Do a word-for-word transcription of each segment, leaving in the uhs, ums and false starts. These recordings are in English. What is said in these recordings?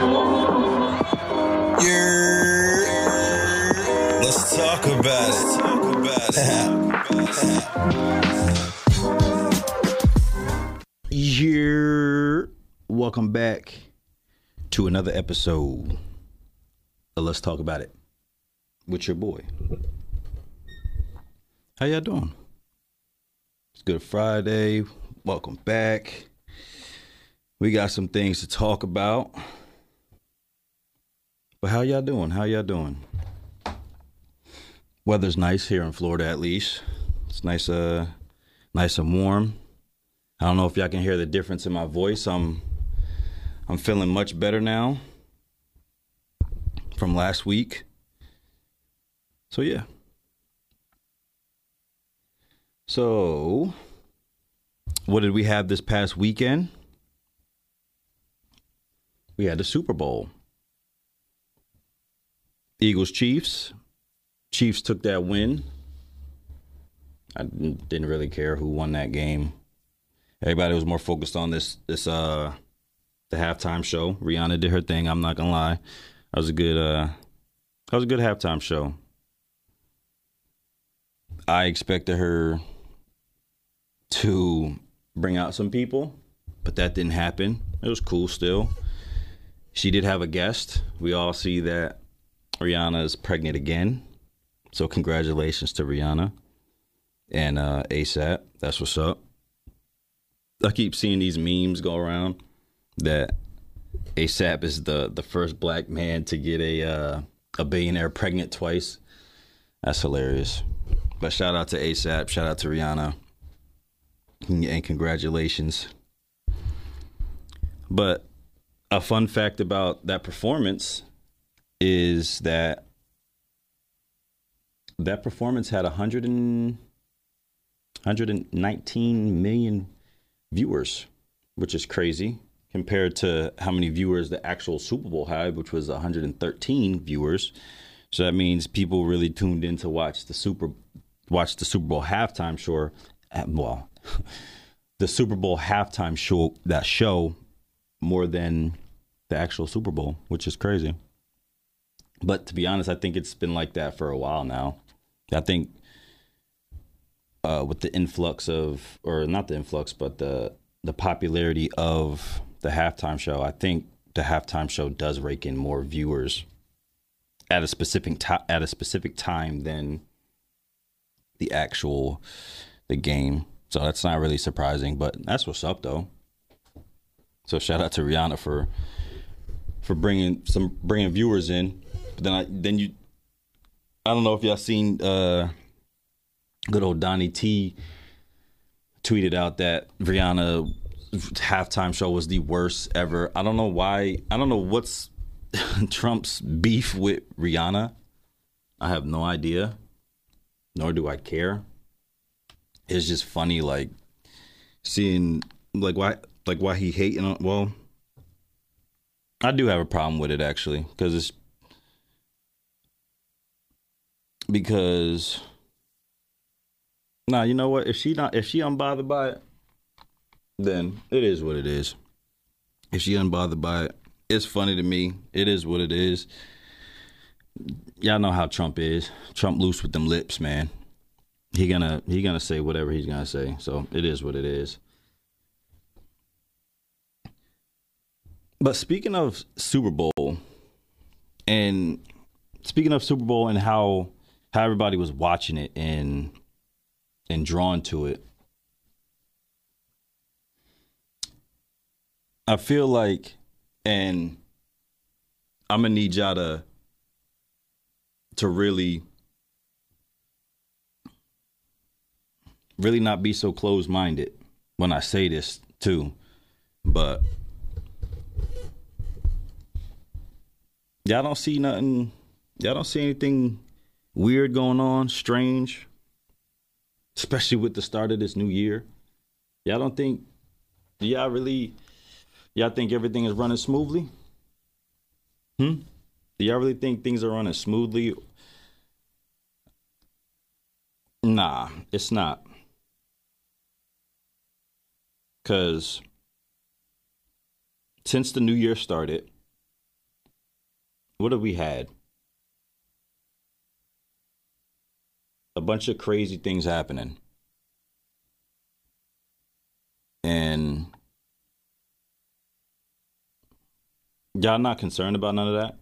Yeah. Let's talk about it. Talk about it. Yeah. Welcome back to another episode of Let's Talk About It with your boy. How y'all doing? It's Good Friday. Welcome back. We got some things to talk about. But how y'all doing? How y'all doing? Weather's nice here in Florida, at least. It's nice, uh, nice and warm. I don't know if y'all can hear the difference in my voice. I'm, I'm feeling much better now from last week. So yeah. So, what did we have this past weekend? We had the Super Bowl. Eagles, Chiefs. Chiefs took that win. I didn't really care who won that game. Everybody was more focused on this, this uh, the halftime show. Rihanna did her thing. I'm not gonna lie, that was a good, uh, that was a good halftime show. I expected her to bring out some people, but that didn't happen. It was cool still. She did have a guest. We all see that Rihanna is pregnant again. So congratulations to Rihanna and uh, ASAP. That's what's up. I keep seeing these memes go around that ASAP is the, the first black man to get a, uh, a billionaire pregnant twice. That's hilarious. But shout out to ASAP. Shout out to Rihanna. And congratulations. But a fun fact about that performance is that that performance had one hundred nineteen million viewers, which is crazy compared to how many viewers the actual Super Bowl had, which was one hundred thirteen viewers. So that means people really tuned in to watch the Super watch the Super Bowl halftime show. Well, the Super Bowl halftime show that show. more than the actual Super Bowl, which is crazy. But to be honest, I think it's been like that for a while now. I think uh, with the influx of, or not the influx, but the, the popularity of the halftime show, I think the halftime show does rake in more viewers at a specific time, at a specific time than the actual, the game. So that's not really surprising, but that's what's up though. So shout out to Rihanna for for bringing some bringing viewers in. But then I then you I don't know if y'all seen uh, good old Donnie T tweeted out that Rihanna's halftime show was the worst ever. I don't know why. I don't know what's Trump's beef with Rihanna. I have no idea. Nor do I care. It's just funny, like seeing like why. Like why he hating on, well, I do have a problem with it actually, because it's because nah, you know what? If she not if she unbothered by it, then it is what it is. If she unbothered by it, it's funny to me. It is what it is. Y'all know how Trump is. Trump loose with them lips, man. He gonna he gonna say whatever he's gonna say. So it is what it is. But speaking of Super Bowl and speaking of Super Bowl and how how everybody was watching it and and drawn to it, I feel like, and I'm gonna need y'all to to really really not be so closed-minded when I say this too, but y'all don't see nothing, y'all don't see anything weird going on, strange, especially with the start of this new year. Y'all don't think, y'all really, y'all think everything is running smoothly? Hmm? Do y'all really think things are running smoothly? Nah, it's not. Because since the new year started, what have we had? A bunch of crazy things happening. And y'all not concerned about none of that?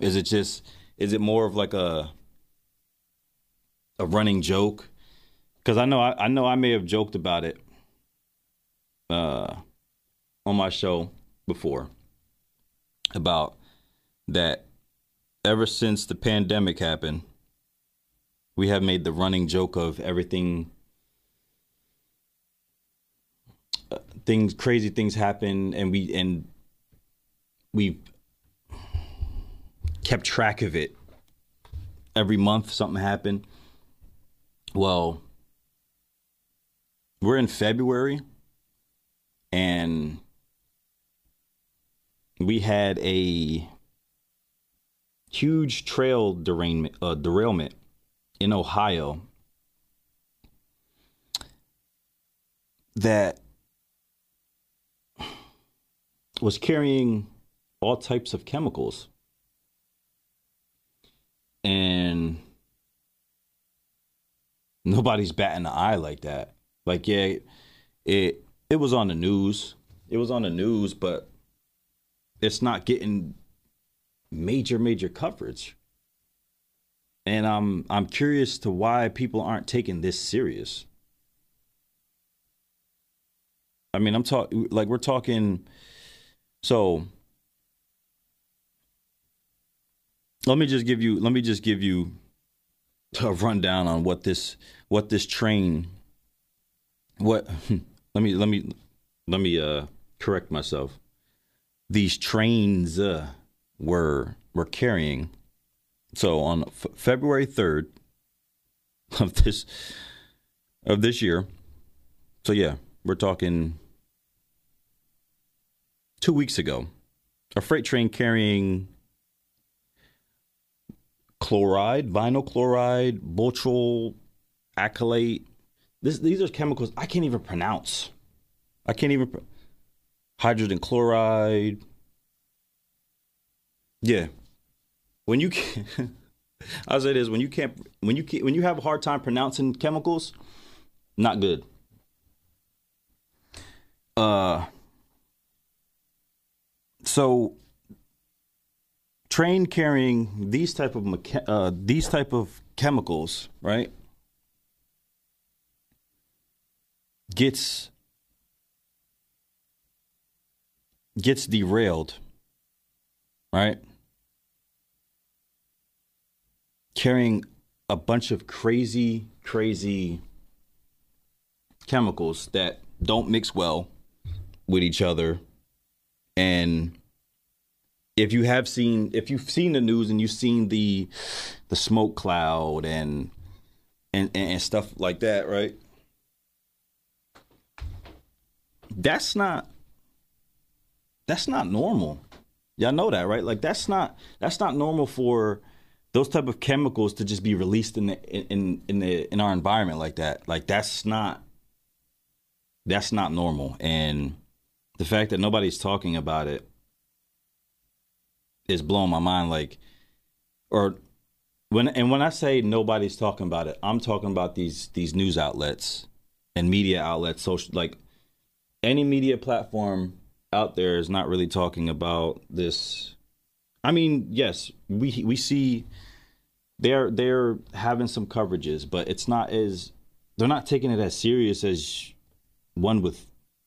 Is it just, is it more of like a a running joke? Because I know I, I know I may have joked about it uh, on my show before about that ever since the pandemic happened, we have made the running joke of everything. Uh, things, crazy things happen, and we and we kept track of it. Every month something happened. Well, we're in February, and we had a huge trail derailment, uh, derailment in Ohio that was carrying all types of chemicals. And nobody's batting an eye like that. Like, yeah, it it was on the news. It was on the news, but it's not getting major, major coverage. And I'm I'm curious to why people aren't taking this serious. I mean, I'm talking like we're talking. So let me just give you let me just give you a rundown on what this what this train. What let me let me let me uh, correct myself. These trains uh, were were carrying. So on F- February third of this of this year. So yeah, we're talking two weeks ago. A freight train carrying chloride, vinyl chloride, butyl acrylate. This, these are chemicals I can't even pronounce. I can't even... Pr- hydrogen chloride. Yeah. When you... Can, I'll say this. When you can't... When you, can, when you have a hard time pronouncing chemicals, not good. Uh. So... Train carrying these type of... Mecha- uh, these type of chemicals, right? Gets gets derailed, right? Carrying a bunch of crazy, crazy chemicals that don't mix well with each other. And if you have seen, if you've seen the news and you've seen the the smoke cloud and and, and stuff like that, right? That's not, that's not normal. Y'all know that, right? Like that's not, that's not normal for those type of chemicals to just be released in the, in, in the, in our environment like that. Like that's not, that's not normal. And the fact that nobody's talking about it is blowing my mind. Like, or when, and when I say nobody's talking about it, I'm talking about these, these news outlets and media outlets, social, like, any media platform out there is not really talking about this. I mean, yes, we we see they're they're having some coverages, but it's not as, they're not taking it as serious as one would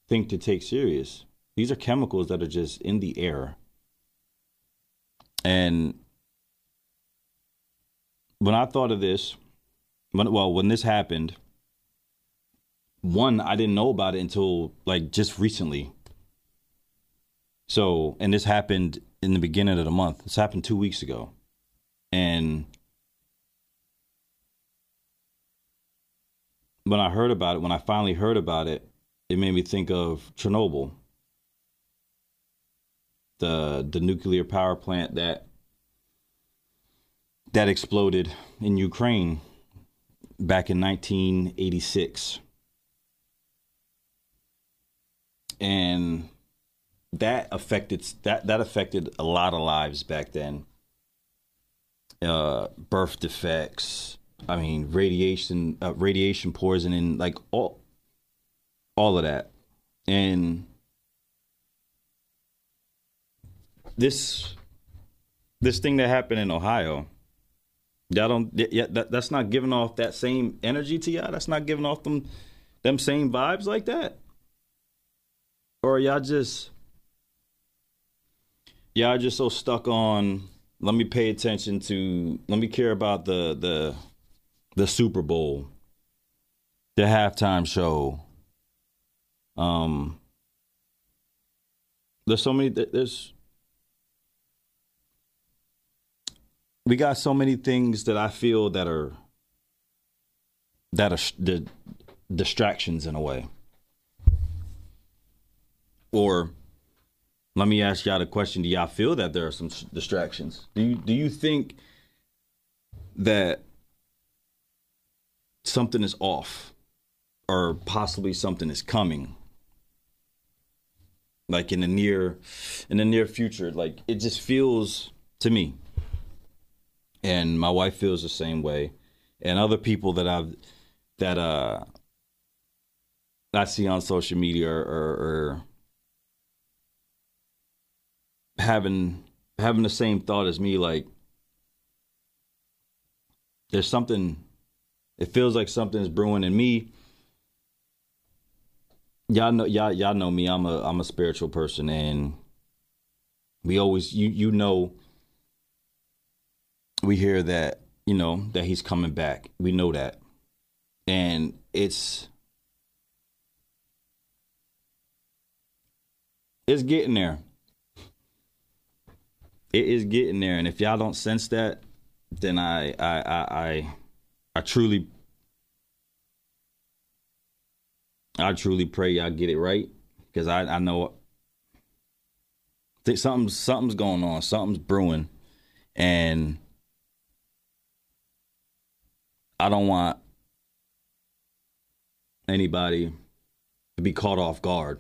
think to take serious. These are chemicals that are just in the air. And when I thought of this, when, well, when this happened, one, I didn't know about it until like just recently. So, and this happened in the beginning of the month. This happened two weeks ago. And when I heard about it, when I finally heard about it, it made me think of Chernobyl. The the nuclear power plant that that exploded in Ukraine back in nineteen eighty-six. And that affected that that affected a lot of lives back then. Uh, birth defects. I mean, radiation, uh, radiation poisoning, like all, all of that, and this, this thing that happened in Ohio. Y'all don't, yeah, that, that's not giving off that same energy to y'all. That's not giving off them, them same vibes like that. Or y'all just, y'all just so stuck on, let me pay attention to, let me care about the, the, the Super Bowl, the halftime show. Um, there's so many, there's, we got so many things that I feel that are, that are the distractions in a way. Or let me ask y'all the question. Do y'all feel that there are some distractions? Do you, do you think that something is off or possibly something is coming? Like in the near, in the near future, like it just feels to me. And my wife feels the same way, and other people that I've that uh I see on social media are, are, are having having the same thought as me. Like there's something, it feels like something's brewing in me. Y'all know, y'all y'all know me. I'm a I'm a spiritual person, and we always you you know. We hear that, you know, that he's coming back. We know that. And it's, it's getting there. It is getting there. And if y'all don't sense that, then I, I, I, I, I truly, I truly pray y'all get it right. Cause I, I know think something's, something's going on. Something's brewing. And I don't want anybody to be caught off guard.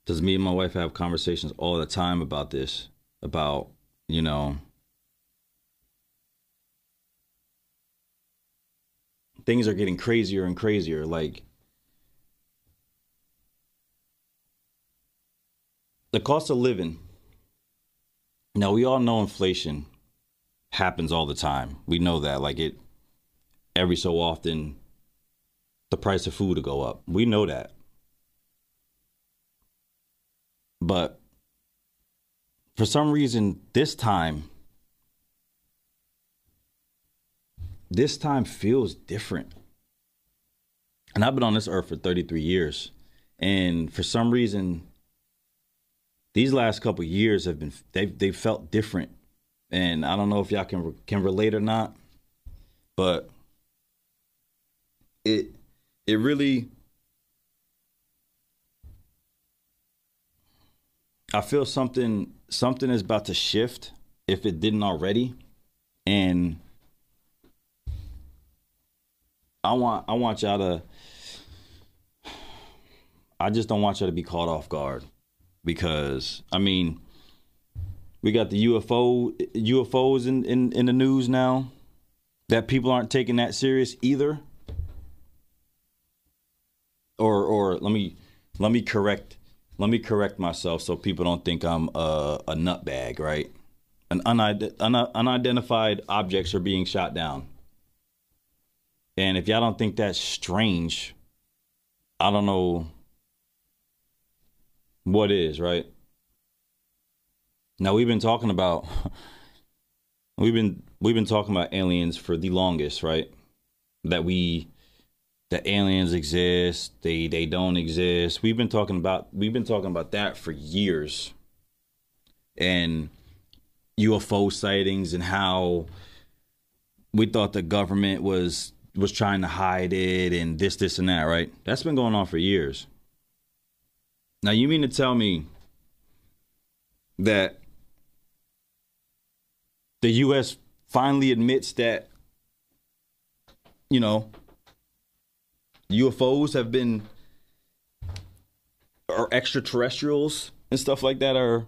Because me and my wife have conversations all the time about this, about, you know, things are getting crazier and crazier. Like, the cost of living. Now, we all know inflation happens all the time. We know that, like it, every so often, the price of food will go up. We know that. But for some reason, this time, this time feels different. And I've been on this earth for thirty-three years. And for some reason, these last couple of years have been, they've, they've felt different. And I don't know if y'all can can relate or not, but it it really, I feel something something is about to shift if it didn't already, and I want I want y'all to, I just don't want y'all to be caught off guard, because I mean. We got the U F O U F Os in, in, in the news now that people aren't taking that serious either. Or or let me let me correct let me correct myself so people don't think I'm a, a nutbag, right? An unide, un, unidentified objects are being shot down. And if y'all don't think that's strange, I don't know what is, right? Now we've been talking about we've been we've been talking about aliens for the longest, right? That we that aliens exist, they they don't exist. We've been talking about we've been talking about that for years. And U F O sightings and how we thought the government was was trying to hide it and this this and that, right? That's been going on for years. Now you mean to tell me that the U S finally admits that, you know, U F Os have been or extraterrestrials and stuff like that are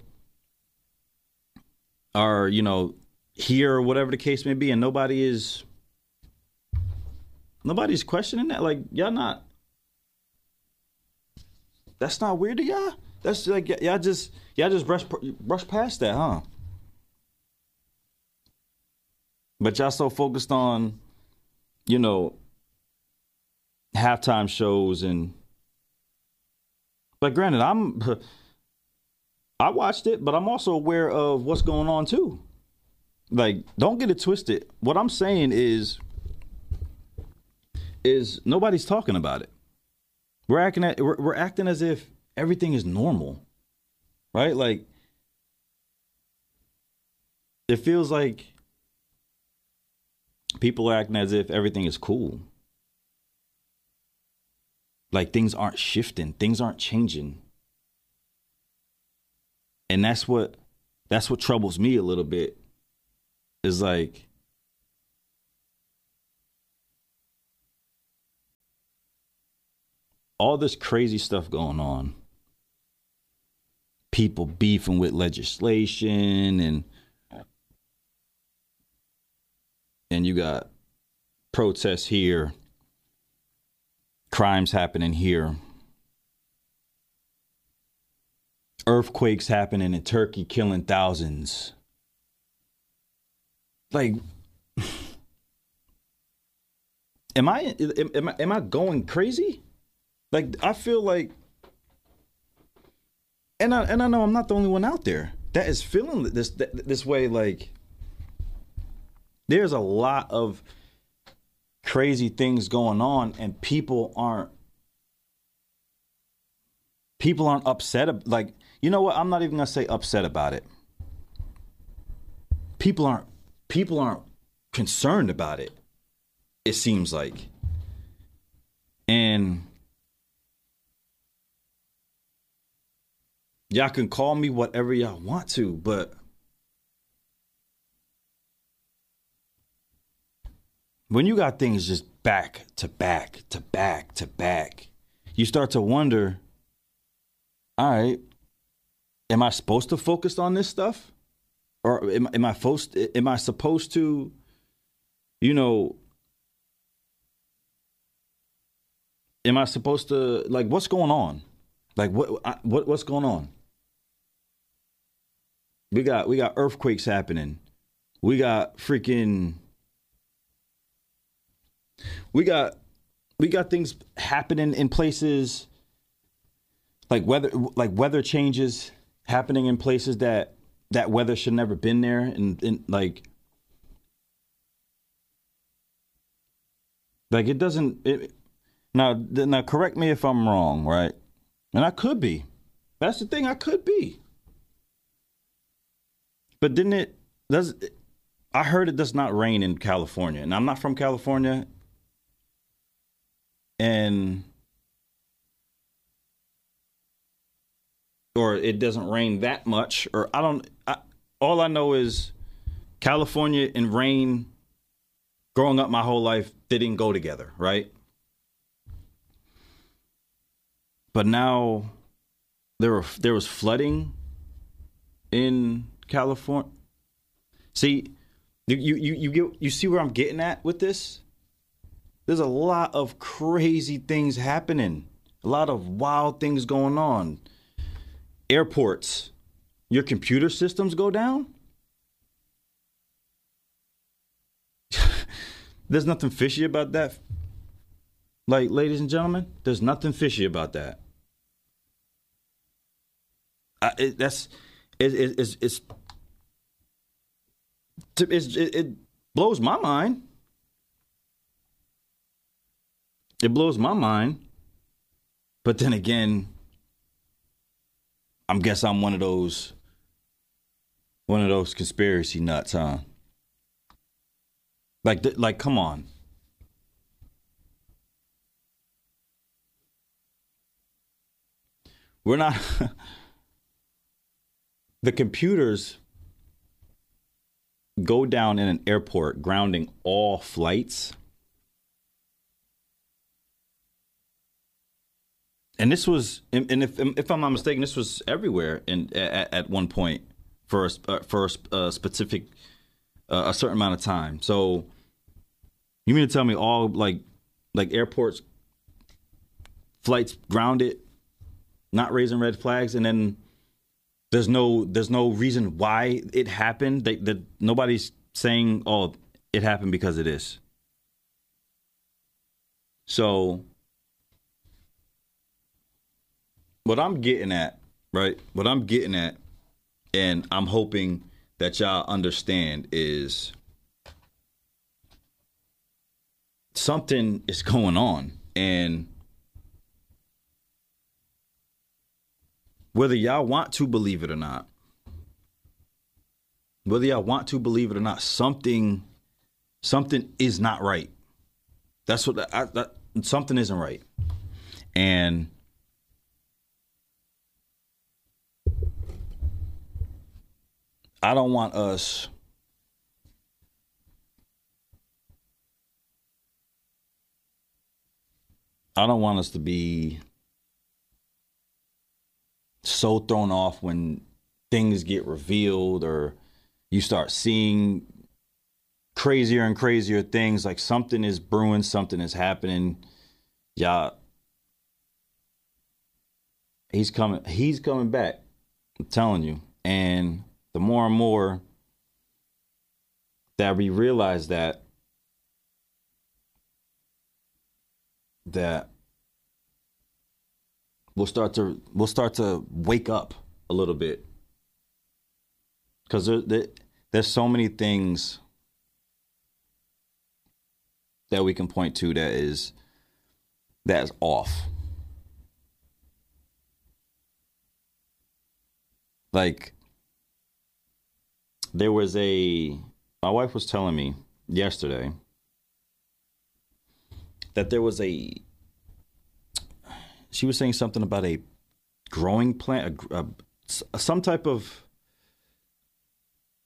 are, you know, here or whatever the case may be, and nobody is nobody's questioning that. Like, y'all not, that's not weird to y'all? That's like, y'all just y'all just brush brush past that, huh? But y'all so focused on, you know, halftime shows and. But granted, I'm I watched it, but I'm also aware of what's going on too. Like, don't get it twisted. What I'm saying is, is nobody's talking about it. We're acting at, we're, we're acting as if everything is normal, right? Like, it feels like people are acting as if everything is cool. Like, things aren't shifting, things aren't changing. And that's what that's what troubles me a little bit. Is like, all this crazy stuff going on. People beefing with legislation, and and you got protests here, crimes happening here, earthquakes happening in Turkey, killing thousands. Like, am I, am I am I going crazy? Like, I feel like, and I and I know I'm not the only one out there that is feeling this this way. Like, there's a lot of crazy things going on, and people aren't people aren't upset. Like, you know what? I'm not even gonna say upset about it. People aren't. People aren't concerned about it, it seems like. And y'all can call me whatever y'all want to, but when you got things just back to back to back to back, you start to wonder, all right, am I supposed to focus on this stuff? Or am, am I supposed? Am I supposed to, you know? Am I supposed to, like, what's going on? Like, what I, what what's going on? We got we got earthquakes happening. We got freaking. We got we got things happening in places. Like weather, like weather changes happening in places that. That weather should never been there, and, and like, like it doesn't. It, now, now, correct me if I'm wrong, right? And I could be. That's the thing, I could be. But didn't it? Does I heard it does not rain in California, and I'm not from California, and or it doesn't rain that much, or I don't. I, all I know is California and rain, growing up my whole life, they didn't go together, right? But now there were there was flooding in California. See, you you you get you see where I'm getting at with this? There's a lot of crazy things happening, a lot of wild things going on. Airports, your computer systems go down? There's nothing fishy about that. Like, ladies and gentlemen, there's nothing fishy about that. I, it, that's, it, it, it's, it's, it's, it, it blows my mind. It blows my mind. But then again, I guess I'm one of those, one of those conspiracy nuts, huh? Like, th- like, come on. We're not, the computers go down in an airport, grounding all flights. And this was, and if if I'm not mistaken, this was everywhere in at, at one point for a, for a specific uh, a certain amount of time. So you mean to tell me all like like airports, flights grounded, not raising red flags, and then there's no there's no reason why it happened. They, that nobody's saying, oh, it happened because of this. So what I'm getting at, right? What I'm getting at, and I'm hoping that y'all understand, is something is going on. And whether y'all want to believe it or not, whether y'all want to believe it or not, something, something is not right. That's what I, that, something isn't right. And I don't want us I don't want us to be so thrown off when things get revealed or you start seeing crazier and crazier things, like something is brewing, something is happening. Yeah. He's coming he's coming back. I'm telling you. And the more and more that we realize that, that we'll start to we'll start to wake up a little bit, because there, there, there's so many things that we can point to that is that is off. Like, there was a, my wife was telling me yesterday that there was a, she was saying something about a growing plant, a, a, some type of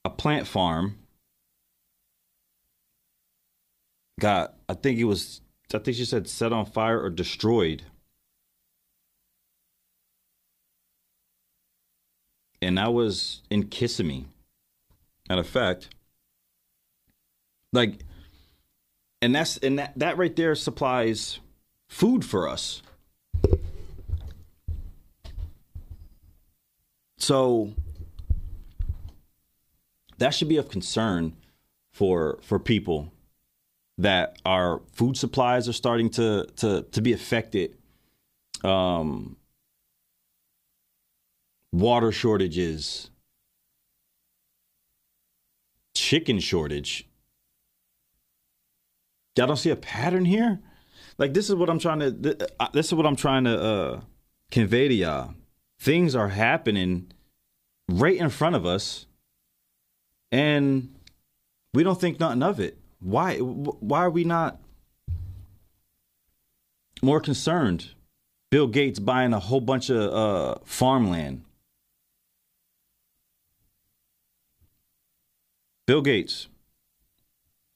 a plant farm got, I think it was, I think she said set on fire or destroyed. And that was in Kissimmee. Matter of fact, like, and that's and that, that right there supplies food for us. So that should be of concern for for people, that our food supplies are starting to to to be affected. Um, water shortages. Chicken shortage. Y'all don't see a pattern here? Like, this is what I'm trying to, th- uh, this is what I'm trying to uh, convey to y'all. Things are happening right in front of us, and we don't think nothing of it. Why? Why are we not more concerned? Bill Gates buying a whole bunch of uh, farmland. Bill Gates,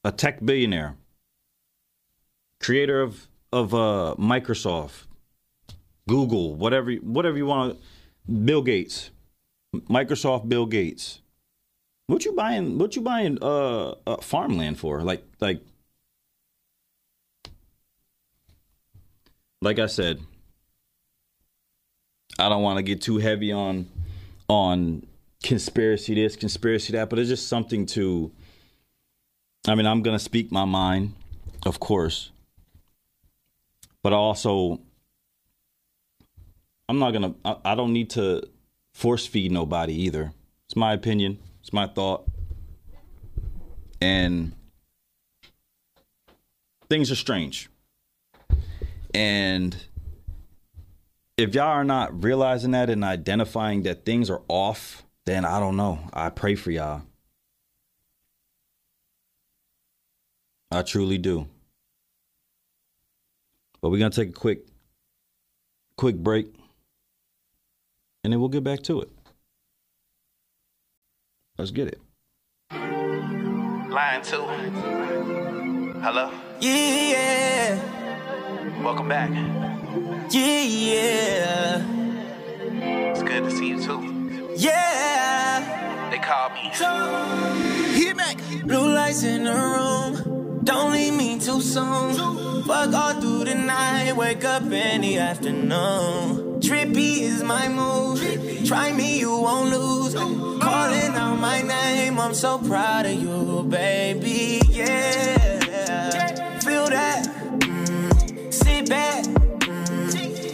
a tech billionaire, creator of of uh, Microsoft, Google, whatever whatever you want. Bill Gates, Microsoft, Bill Gates. What you buying? What you buying? Uh, uh, farmland for? Like like like I said, I don't want to get too heavy on on. Conspiracy this, conspiracy that, but it's just something to, I mean, I'm going to speak my mind, of course, but also I'm not going to, I don't need to force feed nobody either. It's my opinion. It's my thought. And things are strange. And if y'all are not realizing that and identifying that things are off, then I don't know. I pray for y'all. I truly do. But we're going to take a quick, quick break, and then we'll get back to it. Let's get it. Line two. Hello? Yeah. Welcome back. Yeah, yeah. It's good to see you too. Yeah. They call me. Here back. Blue lights in the room. Don't leave me too soon. Fuck all through the night. Wake up in the afternoon. Trippy is my mood. Trippy. Try me, you won't lose. Ooh. Calling out my name. I'm so proud of you, baby. Yeah. Yeah. Feel that. Mm. Sit back.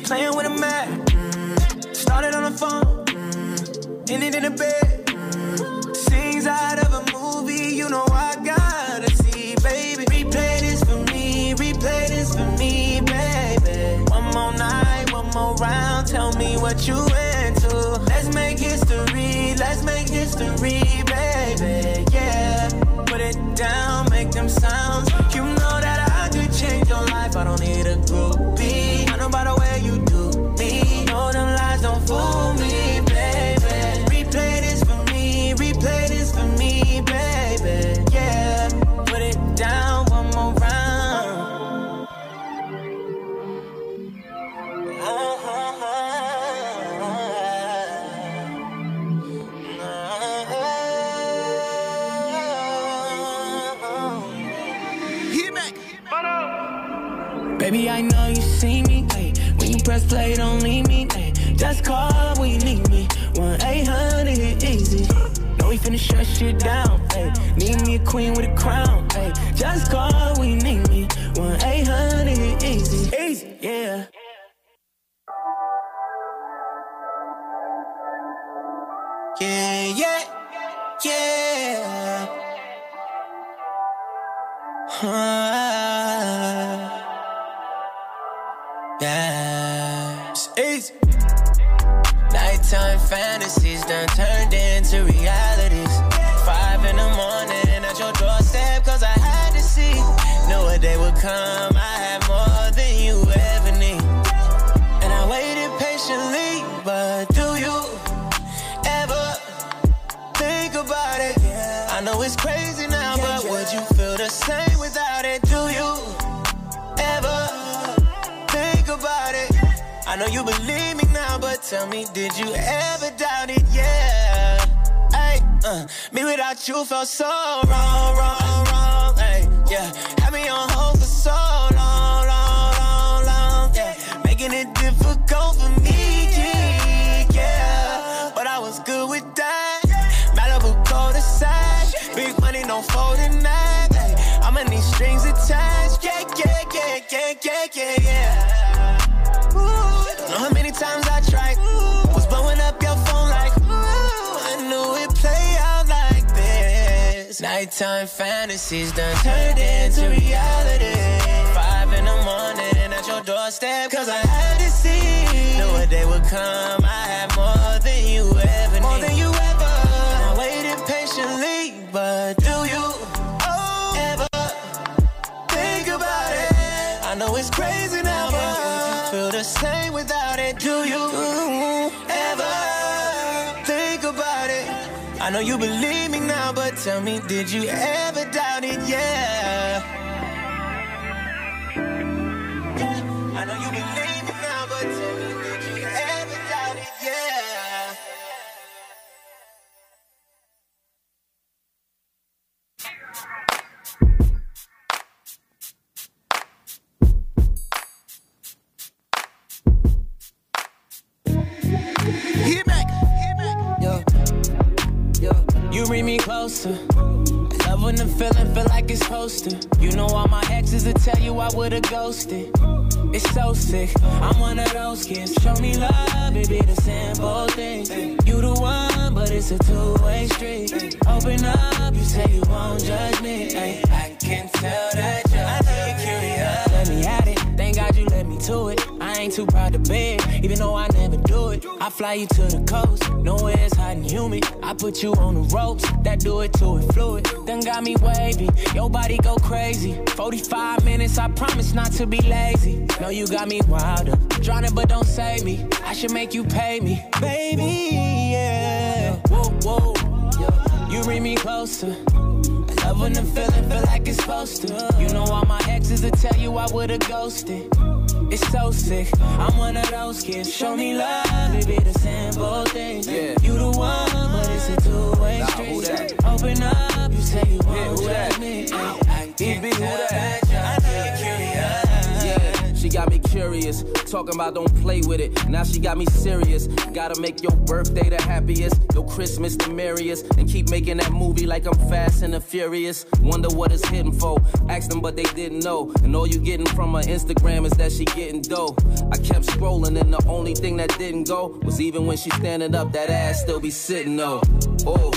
Playing with a Mac, mm. started on the phone, mm. ended in the bed, mm. scenes out of a movie, you know I gotta see, baby, replay this for me, replay this for me, baby, one more night, one more round, tell me what you into, let's make history, let's make history, baby, yeah, put it down, make them sounds, you know that I could change your life, I don't need a groupie, I know by the way. Fool me, baby. Replay this for me, replay this for me, baby. Yeah, put it down one more round. Hit back, baby. I know you see me ay. When you press play, don't leave me. Just call, we need me. one eight hundred easy. No, we finna shut shit down. Ay. Need me a queen with a crown. Ay. Just call, we need me. one eight hundred easy. Easy, yeah. Yeah, yeah, yeah. Huh. Yeah, it's easy. Nighttime fantasies done turned into realities. Five in the morning at your doorstep, cause I had to see. Knew a day would come, I had more than you ever need. And I waited patiently, but do you ever think about it? I know it's crazy now, but would you feel the same without it? Do you ever think about it? I know you believe me now, but tell me, did you ever doubt it? Yeah, ayy, uh, me without you felt so wrong, wrong, wrong, ayy, yeah. Had me on hold for so long, long, long, long, yeah. Making it difficult for me, yeah. But I was good with that. Malibu cold aside, big money, no folding that. I'ma need strings attached, yeah, yeah, yeah, yeah, yeah, yeah, yeah. Know how many times I tried, was blowing up your phone like, ooh, I knew it play out like this. Nighttime fantasies done turned into reality. Five in the morning at your doorstep, cause I had to see. Knew a day would come, I had more than you ever need. More than you ever. I waited patiently, but do you oh, ever think about it? I know it's crazy now, but feel the same without it. Do you ever think about it? I know you believe me now, but tell me, did you ever doubt it? Yeah. I know you believe me now, but tell me, did you ever doubt it? Yeah. Hit back, hit back. Yo, yo. You bring me closer. I love when the feeling feel like it's hosted. You know all my exes will tell you I would've ghosted. It's so sick, I'm one of those kids. Show me love, it be the simple things. You the one, but it's a two-way street. Open up, you say you won't judge me. I can tell that you're curious. Let me at it, thank God you let me to it. I ain't too proud to bear, even though I never do it. I fly you to the coast, nowhere it's hot and humid. I put you on the ropes, that do it to it fluid. Done got me wavy, your body go crazy. Forty-five minutes, I promise not to be lazy. Know you got me wild up, drowning but don't save me. I should make you pay me, baby, yeah. Whoa, whoa, you bring me closer. I love when the feeling feel like it's supposed to. You know all my exes will tell you I would've ghosted. It's so sick. I'm one of those kids. Show me love, baby, the simple things. Yeah. You the one, but it's a two-way nah, street. Open up, you say you won't yeah, judge me. Ow. I can't tell that you. I know you're curious. Yeah. She got me curious. Talking about don't play with it. Now she got me serious. Gotta make your birthday the happiest, your Christmas the merriest, and keep making that movie like I'm Fast and the Furious. Wonder what it's hitting for. Ask them, but they didn't know. And all you getting from her Instagram is that she getting dough. I kept scrolling, and the only thing that didn't go was even when she standing up, that ass still be sitting though. Oh,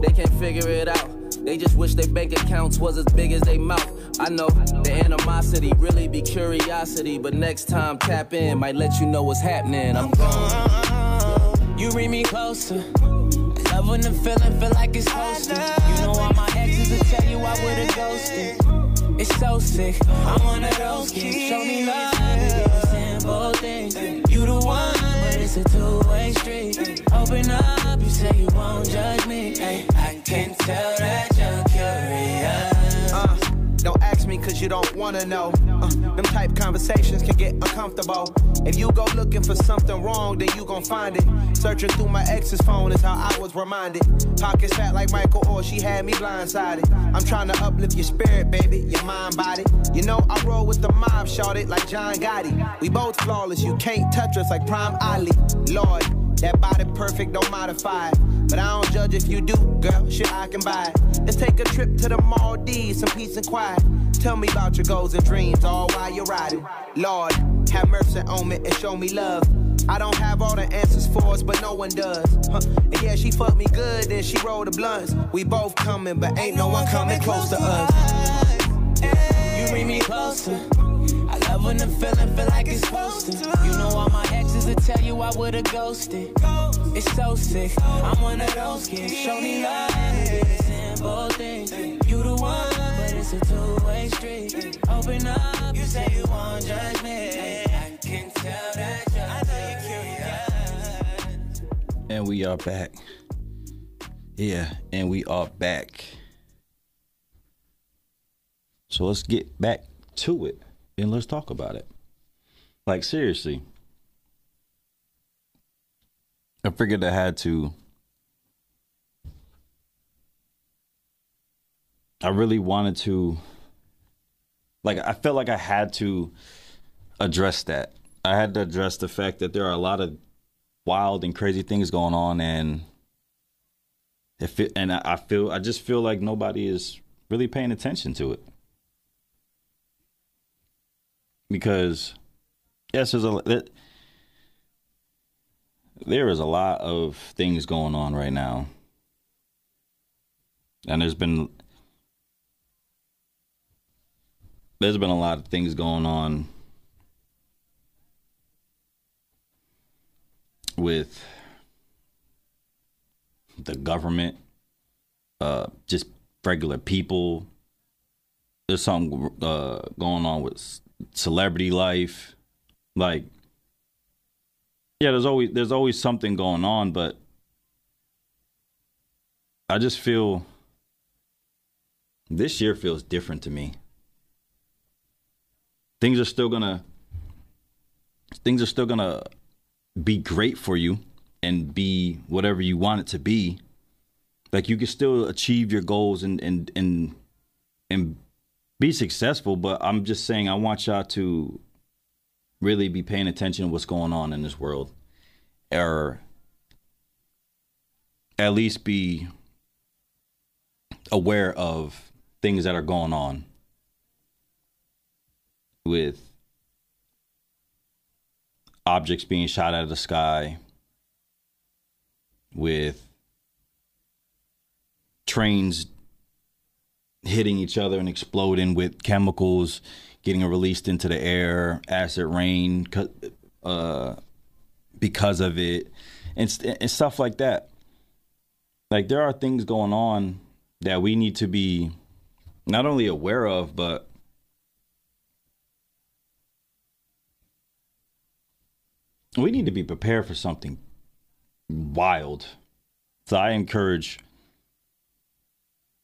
they can't figure it out. They just wish their bank accounts was as big as they mouth. I know the animosity really be curiosity, but next time tap in, might let you know what's happening. I'm gone. You read me closer. Love when the feeling feel like it's hosted. You know all my exes will tell you I would've ghosted. It's so sick. I'm one of those kids. Show me love. Simple things. You the one, but it's a two-way street. Open up, you say you won't judge me. I can tell that you're curious. Uh, don't ask me cause you don't wanna know. Uh, them type conversations can get uncomfortable. If you go looking for something wrong, then you gon' find it. Searching through my ex's phone is how I was reminded. Pockets fat like Michael Orr, she had me blindsided. I'm trying to uplift your spirit, baby, your mind, body. You know I roll with the mob, shorted like John Gotti. We both flawless, you can't touch us like Prime Ali. Lord, that body perfect, don't modify it. But I don't judge if you do, girl, shit I can buy it. Let's take a trip to the Maldives, some peace and quiet. Tell me about your goals and dreams, all while you're riding. Lord, have mercy on me and show me love. I don't have all the answers for us, but no one does. Huh. And yeah, she fucked me good, then she rolled the blunts. We both coming, but ain't, ain't no one coming, coming close, close to us. Hey. You bring me closer. I love when the feeling feel like it's posted. You know all my exes will tell you I would've ghosted. It's so sick, I'm one of those kids. Show me love, simple things. You the one, but it's a two-way street. Open up, you say you won't judge me. I can tell that you're, I know you're curious. And we are back. Yeah, and we are back. So let's get back to it. And let's talk about it. Like, seriously. I figured I had to. I really wanted to. Like, I felt like I had to address that. I had to address the fact that there are a lot of wild and crazy things going on. And if it, and I feel, I just feel like nobody is really paying attention to it. Because, yes, there's a, there is a lot of things going on right now. And there's been, there's been a lot of things going on with the government, uh, just regular people. There's something uh, going on with celebrity life. Like, yeah, there's always there's always something going on, but I just feel this year feels different to me. Things are still gonna things are still gonna be great for you and be whatever you want it to be. Like, you can still achieve your goals and and and and be successful, but I'm just saying I want y'all to really be paying attention to what's going on in this world, or at least be aware of things that are going on with objects being shot out of the sky, with trains hitting each other and exploding, with chemicals getting released into the air, acid rain uh, because of it, and, and stuff like that. Like, there are things going on that we need to be not only aware of, but we need to be prepared for something wild. So I encourage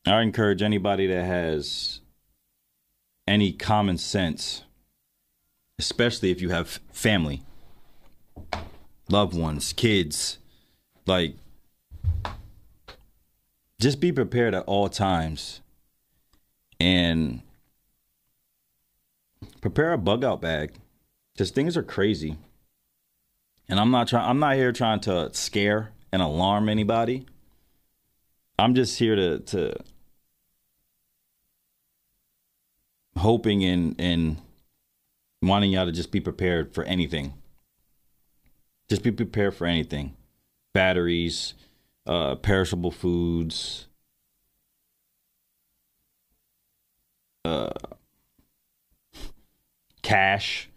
I encourage anybody that has any common sense especially if you have family, loved ones, kids. Like, just be prepared at all times and prepare a bug out bag, because things are crazy. And I'm not trying, I'm not here trying to scare and alarm anybody. I'm just here to, to hoping and, and wanting y'all to just be prepared for anything. Just be prepared for anything. Batteries, uh, perishable foods, uh, cash.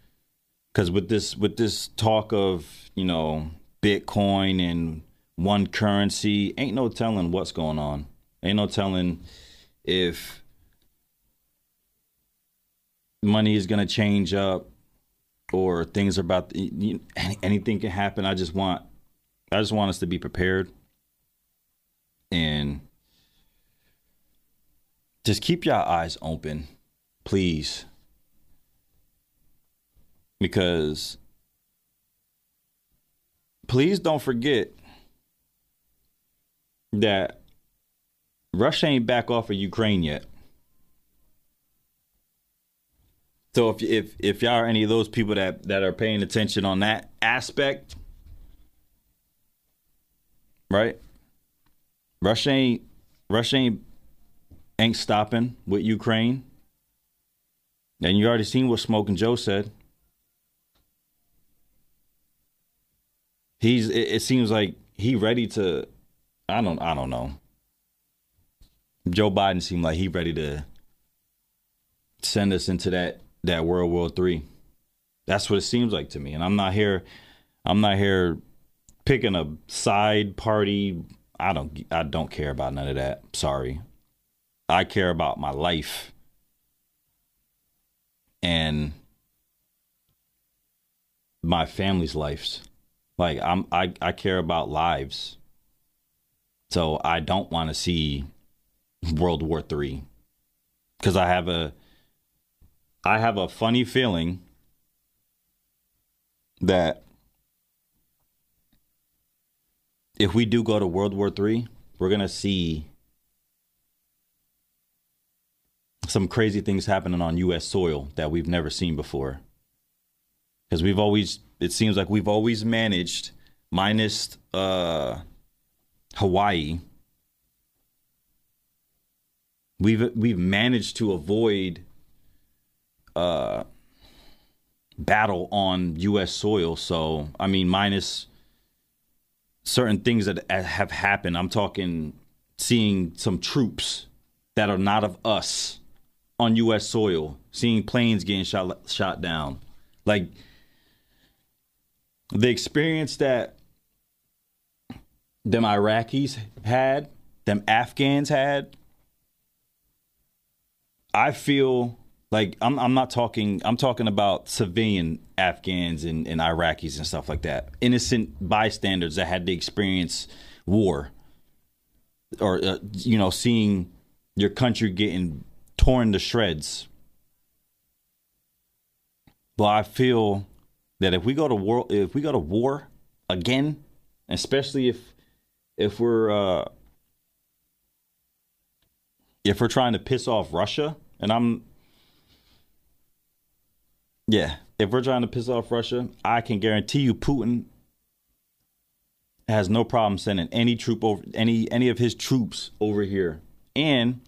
Because with this, with this talk of, you know, Bitcoin and one currency, ain't no telling what's going on. Ain't no telling if money is going to change up or things are about to, you, anything can happen. I just want, I just want us to be prepared and just keep your eyes open, please. Because please don't forget that Russia ain't back off of Ukraine yet. So if if if y'all are any of those people that, that are paying attention on that aspect, right? Russia ain't Russia ain't ain't stopping with Ukraine. And you already seen what Smokin' Joe said. He's it, it seems like he ready to I don't I don't know. Joe Biden seemed like he ready to send us into that that World War Three. That's what it seems like to me. And I'm not here I'm not here picking a side party. I don't I don't care about none of that. Sorry. I care about my life. And my family's lives. Like, I'm, I, I care about lives. So I don't want to see World War Three, because I have a, I have a funny feeling that if we do go to World War Three, we're gonna see some crazy things happening on U S soil that we've never seen before. Because we've always, it seems like we've always managed, minus uh, Hawaii, we've we've managed to avoid uh, battle on U S soil. So, I mean, minus certain things that have happened. I'm talking seeing some troops that are not of us on U S soil, seeing planes getting shot shot down. Like, the experience that them Iraqis had, them Afghans had, I feel like I'm, I'm not talking, I'm talking about civilian Afghans and, and Iraqis and stuff like that. Innocent bystanders that had to experience war or, uh, you know, seeing your country getting torn to shreds. But I feel that if we go to war, if we go to war again, especially if if we're uh, if we're trying to piss off Russia, and I'm yeah, if we're trying to piss off Russia, I can guarantee you Putin has no problem sending any troop over any any of his troops over here. And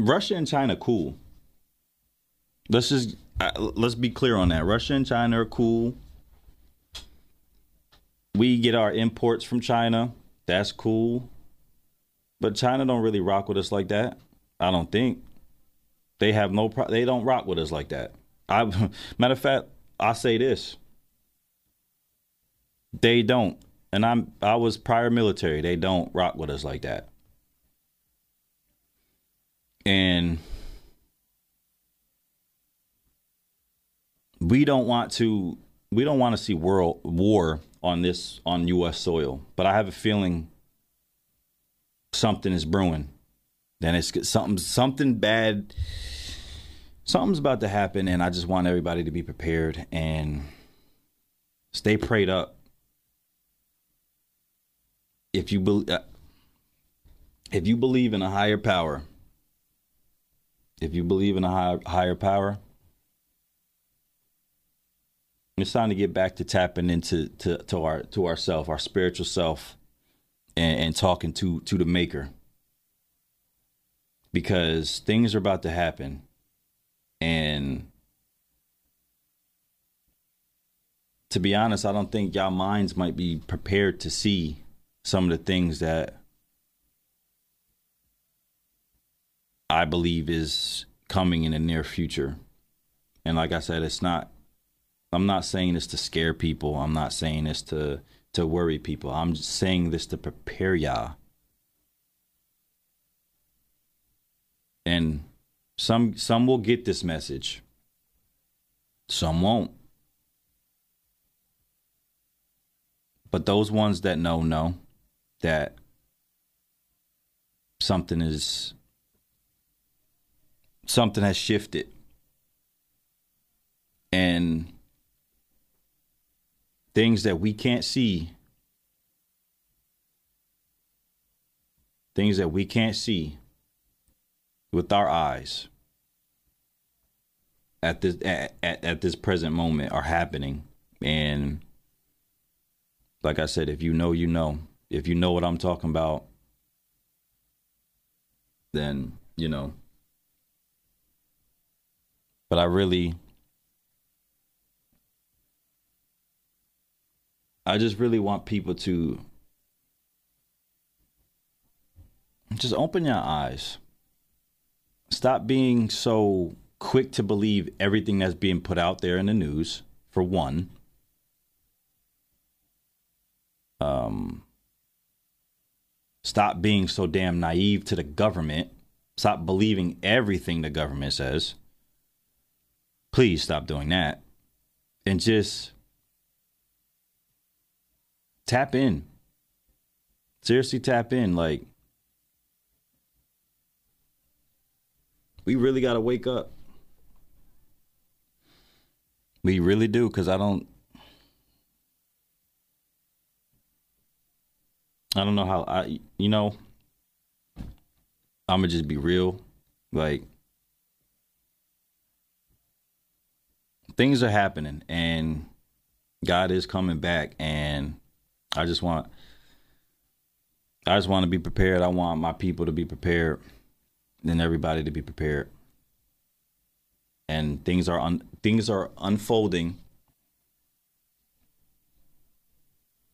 Russia and China cool. Let's just uh, let's be clear on that. Russia and China are cool. We get our imports from China. That's cool. But China don't really rock with us like that. I don't think they have no. Pro- they don't rock with us like that. I matter of fact, I say this. They don't, and I'm. I was prior military. They don't rock with us like that. And we don't want to we don't want to see world war on this on U S soil, but I have a feeling something is brewing. Then it's something something bad something's about to happen, and I just want everybody to be prepared and stay prayed up. If you believe, uh, if you believe in a higher power, if you believe in a high, higher power, it's time to get back to tapping into to, to our to ourself, our spiritual self, and, and talking to to the Maker, because things are about to happen, and to be honest, I don't think y'all minds might be prepared to see some of the things that I believe is coming in the near future. And like I said, it's not, I'm not saying this to scare people. I'm not saying this to, to worry people. I'm just saying this to prepare y'all. And some, some will get this message. Some won't. But those ones that know, know. That something is, something has shifted, and things that we can't see, things that we can't see with our eyes at this at, at, at this present moment are happening. And like I said, if you know, you know. If you know what I'm talking about, then, you know. But I really, I just really want people to just open your eyes. Stop being so quick to believe everything that's being put out there in the news, for one. Um... Stop being so damn naive to the government. Stop believing everything the government says. Please stop doing that. And just tap in. Seriously, tap in. Like, we really got to wake up. We really do, because I don't. I don't know how I, you know, I'm gonna just be real. Like, things are happening, and God is coming back, and I just want, I just want to be prepared. I want my people to be prepared, and everybody to be prepared. And things are un, things are unfolding.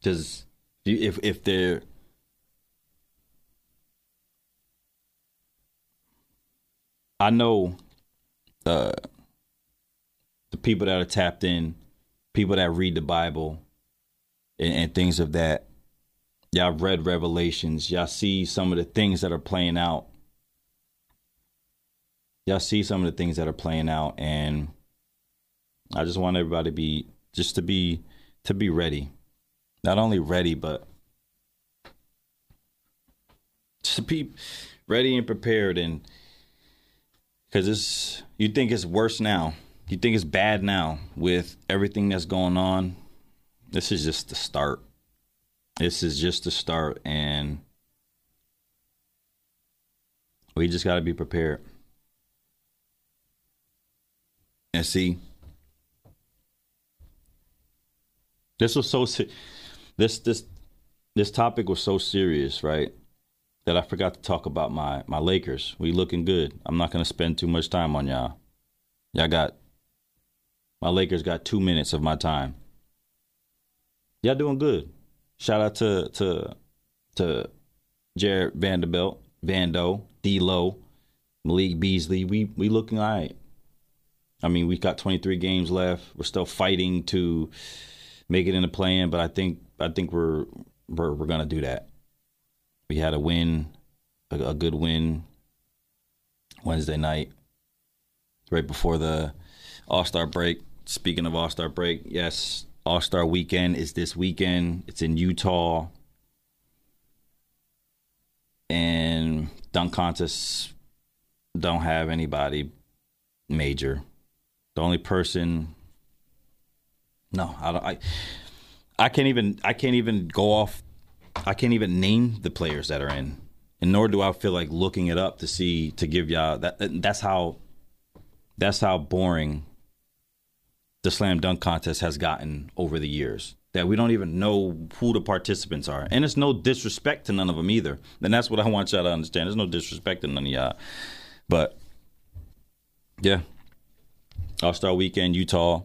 Just if if they're I know uh, the people that are tapped in, people that read the Bible and, and things of that. Y'all read Revelations. Y'all see some of the things that are playing out. Y'all see some of the things that are playing out. And I just want everybody to be just to be to be ready. Not only ready, but to be ready and prepared. And because it's, you think it's worse now. You think it's bad now with everything that's going on. This is just the start. This is just the start. And we just got to be prepared. And see, this was so sick. This this this topic was so serious, right, that I forgot to talk about my, my Lakers. We looking good. I'm not going to spend too much time on y'all. Y'all got, my Lakers got two minutes of my time. Y'all doing good. Shout out to to to Jared Vanderbilt, Vando, D-Lo, Malik Beasley. We, we looking all right. I mean, we got twenty-three games left. We're still fighting to make it in the play-in, but I think I think we're we're, we're gonna do that. We had a win, a, a good win Wednesday night, right before the All-Star break. Speaking of All-Star break, yes, All-Star weekend is this weekend. It's in Utah, and dunk contests don't have anybody major. The only person, no, I don't, I, I can't even, I can't even go off. I can't even name the players that are in, and nor do I feel like looking it up to see, to give y'all that. That's how, that's how boring the slam dunk contest has gotten over the years, that we don't even know who the participants are. And it's no disrespect to none of them either. And that's what I want y'all to understand. There's no disrespect to none of y'all. But yeah, All-Star Weekend, Utah,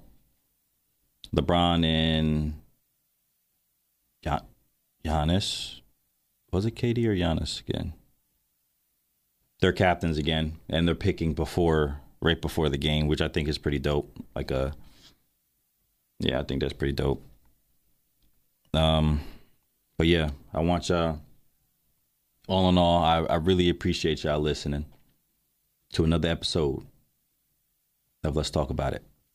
LeBron and Gian- Giannis. Was it K D or Giannis again? They're captains again, and they're picking before, right before the game, which I think is pretty dope. Like a, yeah, I think that's pretty dope. Um, but yeah, I want y'all, all in all, I, I really appreciate y'all listening to another episode of Let's Talk About It.